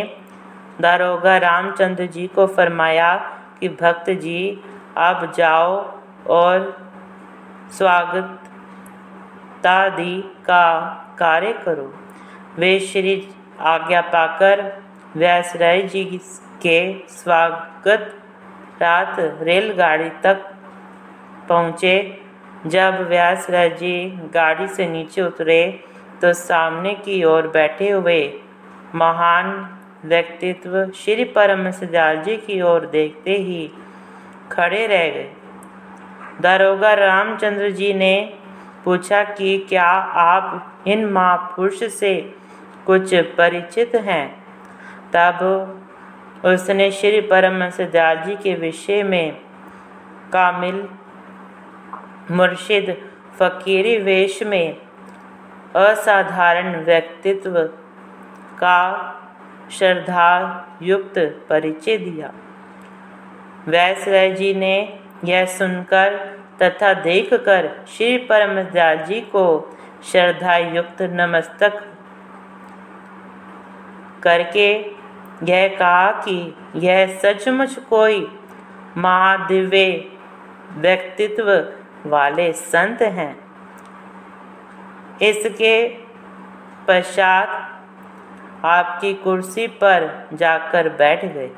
दारोगा रामचंद्र जी को फरमाया कि भक्त जी आप जाओ और स्वागतादि का कार्य करो। वे श्री आज्ञा पाकर व्यासराय जी के स्वागत रात रेलगाड़ी तक पहुँचे। जब व्यासराज जी गाड़ी से नीचे उतरे तो सामने की ओर बैठे हुए महान व्यक्तित्व श्री परमहंस दयाल जी की ओर देखते ही खड़े रह गए। दारोगा रामचंद्र जी ने पूछा कि क्या आप इन महापुरुष से कुछ परिचित हैं। तब उसने श्री परमहंस दयाल जी के विषय में कामिल मुर्शिद फकीरी वेश में असाधारण व्यक्तित्व का श्रद्धा युक्त परिचय दिया। वैसराय जी ने यह सुनकर तथा देखकर श्री परमहंस दयाल जी को श्रद्धा युक्त नमस्तक करके यह कहा कि यह सचमुच कोई महादिव्य व्यक्तित्व वाले संत हैं। इसके पश्चात आपकी कुर्सी पर जाकर बैठ गए।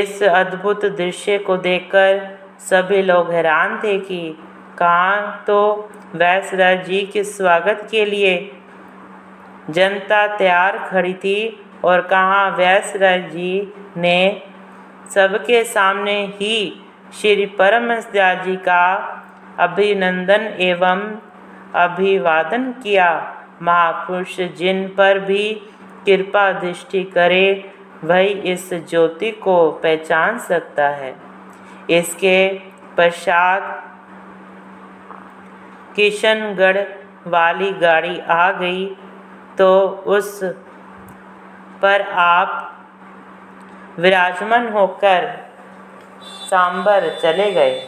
इस अद्भुत दृश्य को देखकर सभी लोग हैरान थे कि कहाँ तो वैसराज जी के स्वागत के लिए जनता तैयार खड़ी थी और कहाँ व्यासराज जी ने सबके सामने ही श्री परमहंस दयाल जी का अभिनंदन एवं अभिवादन किया। महापुरुष जिन पर भी कृपा दृष्टि करे वही इस ज्योति को पहचान सकता है। इसके पश्चात किशनगढ़ वाली गाड़ी आ गई तो उस पर आप विराजमान होकर सांभर चले गए।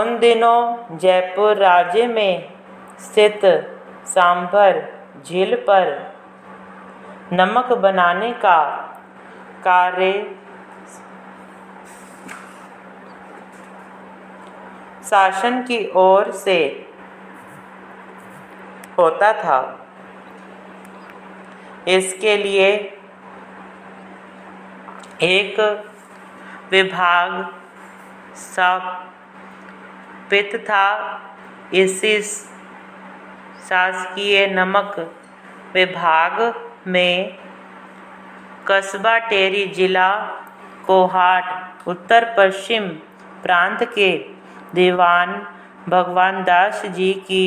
उन दिनों जयपुर राज्य में स्थित सांभर झील पर नमक बनाने का कार्य शासन की ओर से होता था। इसके लिए एक विभाग स्थापित था। इसी शासकीय नमक विभाग में कस्बा टेरी जिला कोहाट उत्तर पश्चिम प्रांत के दीवान भगवान दास जी की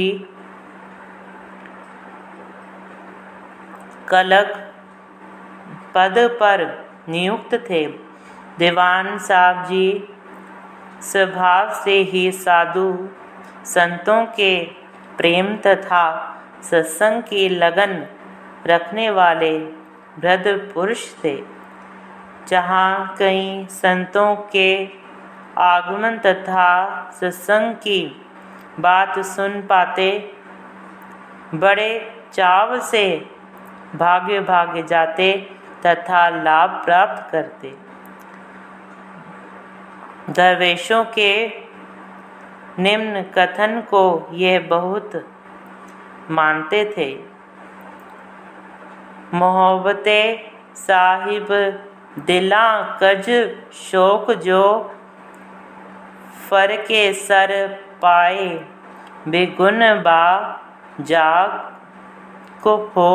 कलक पद पर नियुक्त थे। दीवान साहब जी स्वभाव से ही साधु संतों के प्रेम तथा सत्संग की लगन रखने वाले वृद्ध पुरुष थे। जहाँ कई संतों के आगमन तथा सत्संग की बात सुन पाते बड़े चाव से भागे भागे जाते तथा लाभ प्राप्त करते। दरवेशों के निम्न कथन को ये बहुत मानते थे। मोहब्बते साहिब दिला कज शोक जो फर के सर पाए बेगुन बा जाग को हो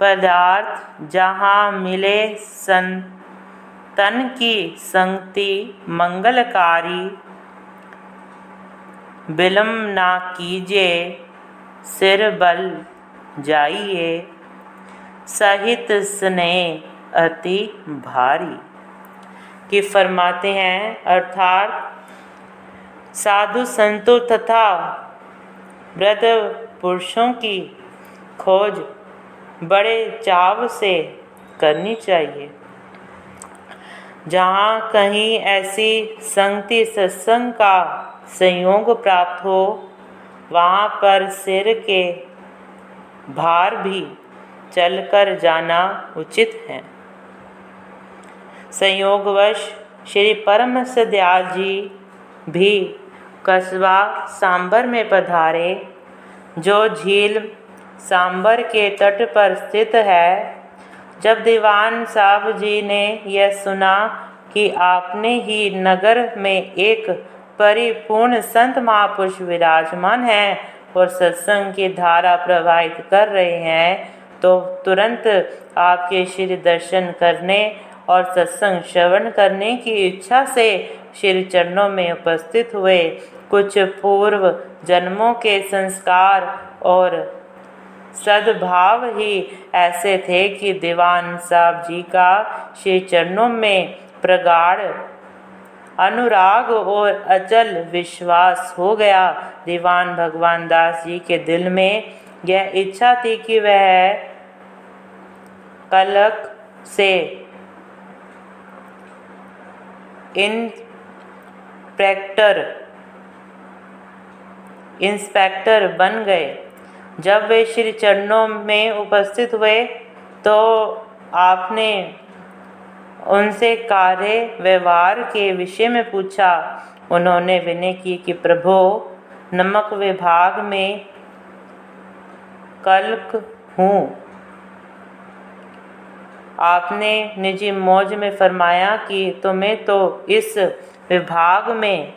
पदार्थ जहाँ मिले संतन की संगति मंगलकारी विलम्ब ना कीजिए सिर बल जाइए सहित स्नेह अति भारी की फरमाते हैं। अर्थात साधु संतों तथा वृद्ध पुरुषों की खोज बड़े चाव से करनी चाहिए। जहाँ कहीं ऐसी संगति सत्संग का संयोग प्राप्त हो वहाँ पर सिर के भार भी चलकर जाना उचित है। संयोगवश श्री परमहंस दयाल जी भी कस्बा सांभर में पधारे जो झील सांभर के तट पर स्थित है। जब दीवान साहब जी ने यह सुना कि आपने ही नगर में एक परिपूर्ण संत महापुरुष विराजमान हैं और सत्संग की धारा प्रवाहित कर रहे हैं, तो तुरंत आपके श्री दर्शन करने और सत्संग श्रवण करने की इच्छा से श्री चरणों में उपस्थित हुए। कुछ पूर्व जन्मों के संस्कार और सद्भाव ही ऐसे थे कि दीवान साहब जी का श्री चरणों में प्रगाढ़ अनुराग और अचल विश्वास हो गया। दीवान भगवान दास जी के दिल में यह इच्छा थी कि वह कलक से इंस्पेक्टर बन गए। जब वे श्री चरणों में उपस्थित हुए तो आपने उनसे कार्य व्यवहार के विषय में पूछा। उन्होंने विनय की कि प्रभो, नमक विभाग में कलक हूँ। आपने निजी मौज में फरमाया कि तुम्हें तो इस विभाग में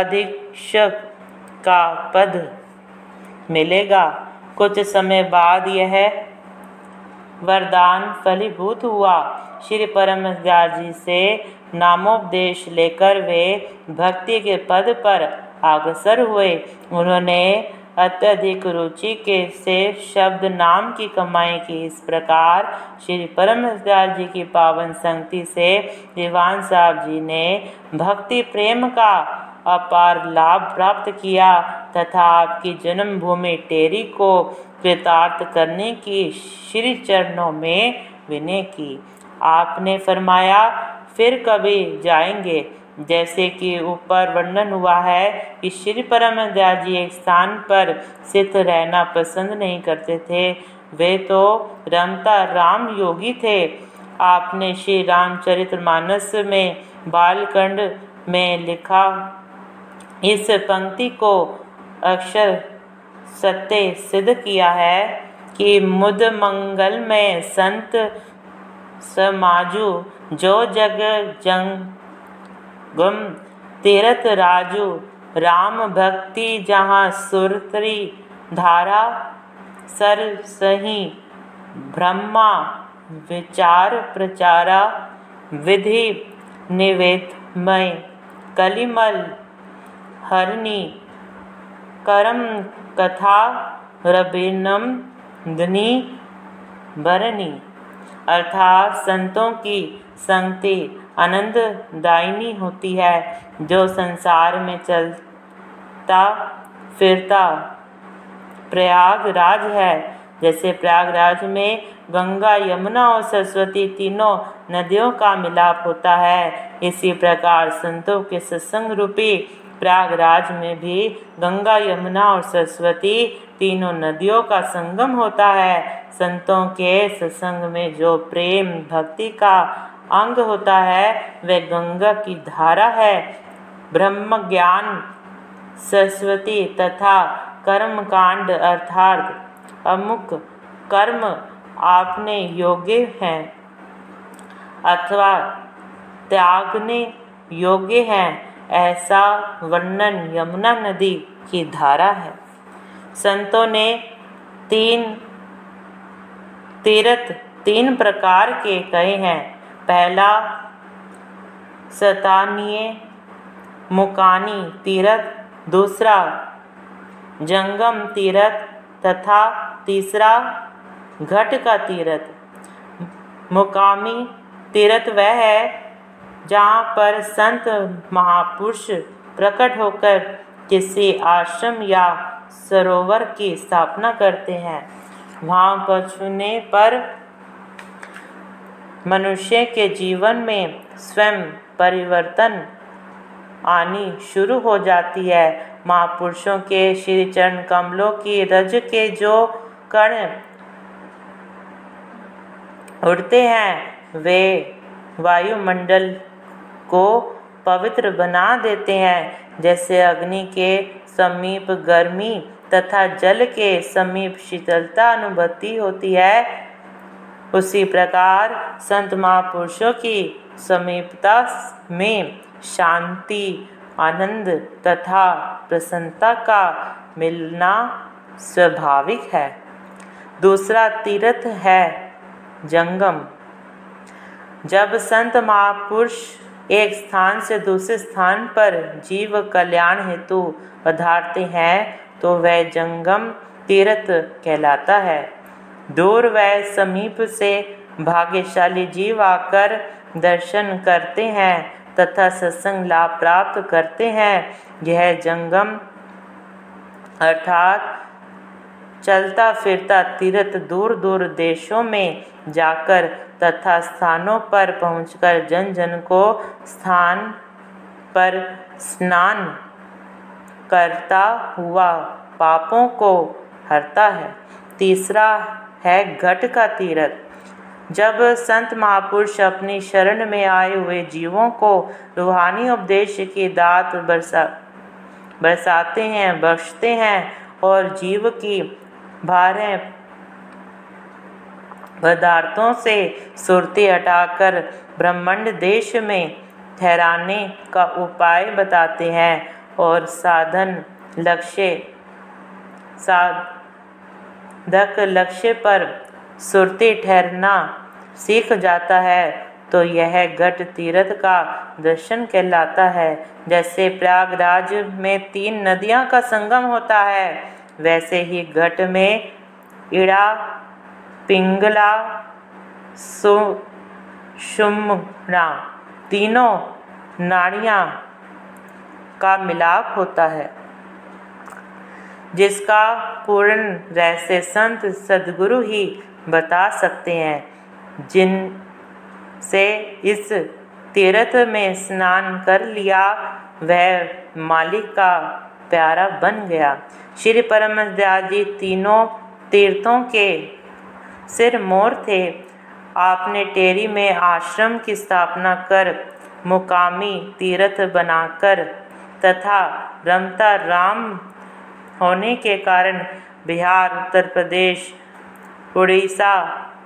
अधीक्षक का पद मिलेगा। कुछ समय बाद यह वरदान फलीभूत हुआ। श्री परमहंस दयाल जी से नामोपदेश लेकर वे भक्ति के पद पर अग्रसर हुए। उन्होंने अत्यधिक रुचि के से शब्द नाम की कमाई की। इस प्रकार श्री परमहंस दयाल जी की पावन संगति से दीवान साहब जी ने भक्ति प्रेम का अपार लाभ प्राप्त किया तथा आपकी जन्मभूमि टेरी को कृतार्थ करने की श्री चरणों में विनय की। आपने फरमाया, फिर कभी जाएंगे। जैसे कि ऊपर वर्णन हुआ है कि श्री परमहंस दयाल जी एक स्थान पर स्थित रहना पसंद नहीं करते थे। वे तो रमता राम योगी थे। आपने श्री रामचरितमानस में बालकंड में लिखा इस पंक्ति को अक्षर सत्य सिद्ध किया है कि मुद मंगल में संत समाजू जो जग जंग गुम तीरथ राजू राम भक्ति जहाँ सुरतरी धारा सर सही ब्रह्मा विचार प्रचारा विधि निवेदमय कलिमल हरणी करम कथा रबीनम धनी भरणी। अर्थात संतों की संगति आनंददायिनी होती है। जो संसार में चलता फिरता प्रयागराज है। जैसे प्रयागराज में गंगा, यमुना और सरस्वती तीनों नदियों का मिलाप होता है, इसी प्रकार संतों के सत्संग रूपी प्रयागराज में भी गंगा, यमुना और सरस्वती तीनों नदियों का संगम होता है। संतों के सत्संग में जो प्रेम भक्ति का अंग होता है वह गंगा की धारा है। ब्रह्म ज्ञान, सरस्वती तथा कर्मकांड अर्थात अमुक कर्म आपने योग्य हैं अथवा त्यागने योग्य हैं, ऐसा वर्णन यमुना नदी की धारा है। संतों ने तीन प्रकार के कहे हैं। पहला सतानीय मुकानी तीरथ, दूसरा जंगम तीरथ तथा तीसरा घट का तीरथ। मुकामी तीरथ वह है जहाँ पर संत महापुरुष प्रकट होकर किसी आश्रम या सरोवर की स्थापना करते हैं। वहाँ पहुँचने पर मनुष्य के जीवन में स्वयं परिवर्तन आनी शुरू हो जाती है। महापुरुषों के श्री चरण कमलों की रज के जो कण उड़ते हैं वे वायुमंडल को पवित्र बना देते हैं। जैसे अग्नि के समीप गर्मी तथा जल के समीप शीतलता अनुभूति होती है, उसी प्रकार संत महापुरुषों की समीपता में शांति आनंद तथा प्रसन्नता का मिलना स्वाभाविक है। दूसरा तीर्थ है जंगम। जब संत महापुरुष एक स्थान से दूसरे स्थान पर जीव कल्याण हेतु पधारते हैं तो वह जंगम तीर्थ कहलाता है। दूर व समीप से भाग्यशाली जीव आकर दर्शन करते हैं तथा सत्संग लाभ प्राप्त करते हैं। यह जंगम अर्थात चलता फिरता तीर्थ दूर दूर देशों में जाकर तथा स्थानों पर पहुंचकर जन जन को स्थान पर स्नान करता हुआ पापों को हरता है। तीसरा है घट का तीर्थ। जब संत महापुरुष अपनी शरण में आए हुए जीवों को रूहानी उपदेश की दात बरसाते हैं, बख्शते हैं और जीव की भारे पदार्थों से सुरती हटाकर ब्रह्मांड देश में ठहराने का उपाय बताते हैं और साधक लक्ष्य पर सुरती ठहरना सीख जाता है तो यह घट तीर्थ का दर्शन कहलाता है। जैसे प्रयागराज में 3 नदियां का संगम होता है, वैसे ही घट में इड़ा, पिंगला, सुषुम्ना तीनों नाड़ियां का मिलाप होता है, जिसका पूर्ण रहस्य संत सदगुरु ही बता सकते हैं। जिन से इस तीर्थ में स्नान कर लिया वह मालिक का प्यारा बन गया। श्री परमहंस दयाल जी तीनों तीर्थों के सिर मोर थे। आपने टेरी में आश्रम की स्थापना कर मुकामी तीर्थ बनाकर तथा रमता राम होने के कारण बिहार, उत्तर प्रदेश, उड़ीसा,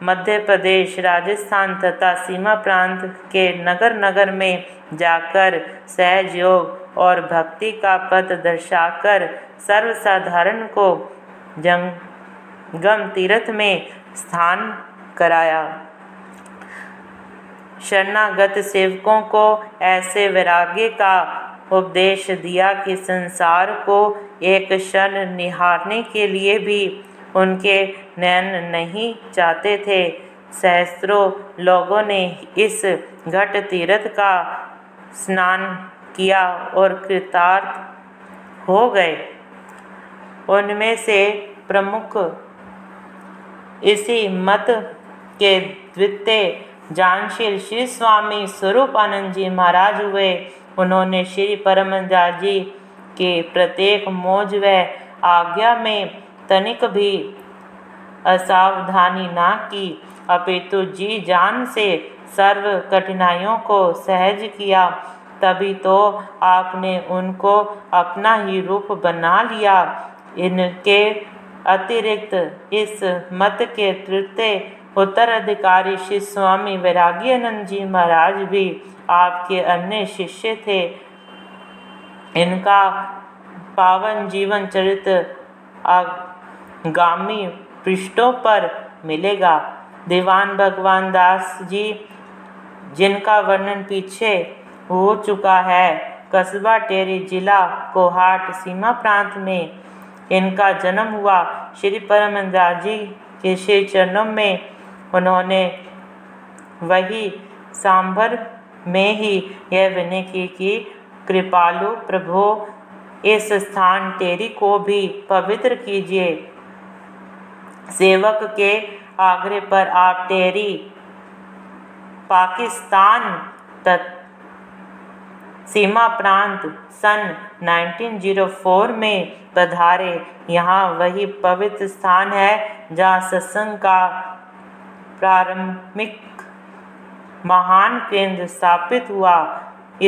मध्य प्रदेश, राजस्थान तथा सीमा प्रांत के नगर नगर में जाकर सहयोग और भक्ति का पथ दर्शाकर सर्वसाधारण को जंगम तीर्थ में स्थान कराया। शरणागत सेवकों को ऐसे वैराग्य का उपदेश दिया कि संसार को एक क्षण निहारने के लिए भी उनके नयन नहीं चाहते थे। सहस्त्रों लोगों ने इस घट तीर्थ का स्नान किया और कृतार्थ हो गए। उनमें से प्रमुख इसी मत के द्वितीय जानशील श्री स्वामी स्वरूपानंद जी महाराज हुए। उन्होंने श्री परमहंस दयाल जी के प्रत्येक मौज व आज्ञा में तनिक भी असावधानी ना की, अपितु जी जान से सर्व कठिनाइयों को सहज किया। तभी तो आपने उनको अपना ही रूप बना लिया। इनके अतिरिक्त इस मत के तृतीय उत्तराधिकारी श्री स्वामी वैराग्यानंद जी महाराज भी आपके अन्य शिष्य थे। इनका पावन जीवन चरित्र आगामी पृष्ठों पर मिलेगा। दीवान भगवान दास जी, जिनका वर्णन पीछे हो चुका है, कस्बा टेरी, जिला कोहाट, सीमा प्रांत में इनका जन्म हुआ। श्री परमहंस दयाल जी के श्री चरणों में उन्होंने वही सांभर में ही यह विनय की कि कृपालु प्रभु, इस स्थान टेरी को भी पवित्र कीजिए। सेवक के आग्रह पर आप टेरी पाकिस्तान तक सीमा प्रांत सन 1904 में पधारे। यहाँ वही पवित्र स्थान है जहाँ सत्संग का प्रारंभिक महान केंद्र स्थापित हुआ।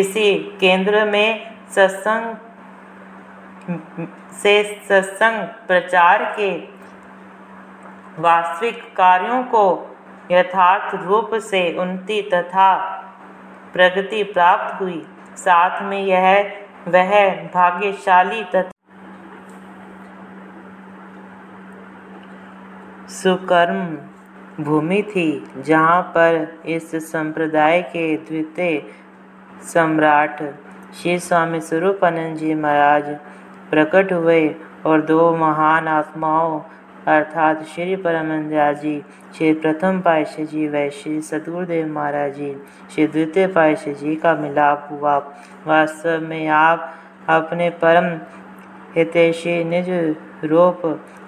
इसी केंद्र में सत्संग प्रचार के वास्तविक कार्यों को यथार्थ रूप से उन्नति तथा प्रगति प्राप्त हुई। साथ में यह वह भाग्यशाली तथा सुकर्म भूमि थी, जहाँ पर इस संप्रदाय के द्वितीय सम्राट श्री स्वामी स्वरूपानंद जी महाराज प्रकट हुए और दो महान आत्माओं अर्थात श्री परमहंस दयाल जी, श्री प्रथम पातशाह जी व श्री सदगुरुदेव महाराज जी, श्री द्वितीय पातशाह जी का मिलाप हुआ। वास्तव में आप अपने परम हितैषी निज रूप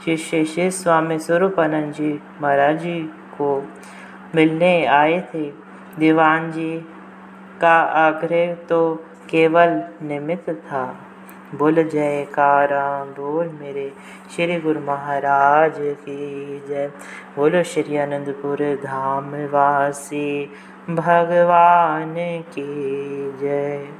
शिष्य श्री स्वामी स्वरूपानंद जी महाराज जी को मिलने आए थे। दीवान जी का आग्रह तो केवल निमित्त था। बोल जयकारा बोल मेरे श्री गुरु महाराज की जय। बोलो श्री आनंदपुर धाम वासी भगवान की जय।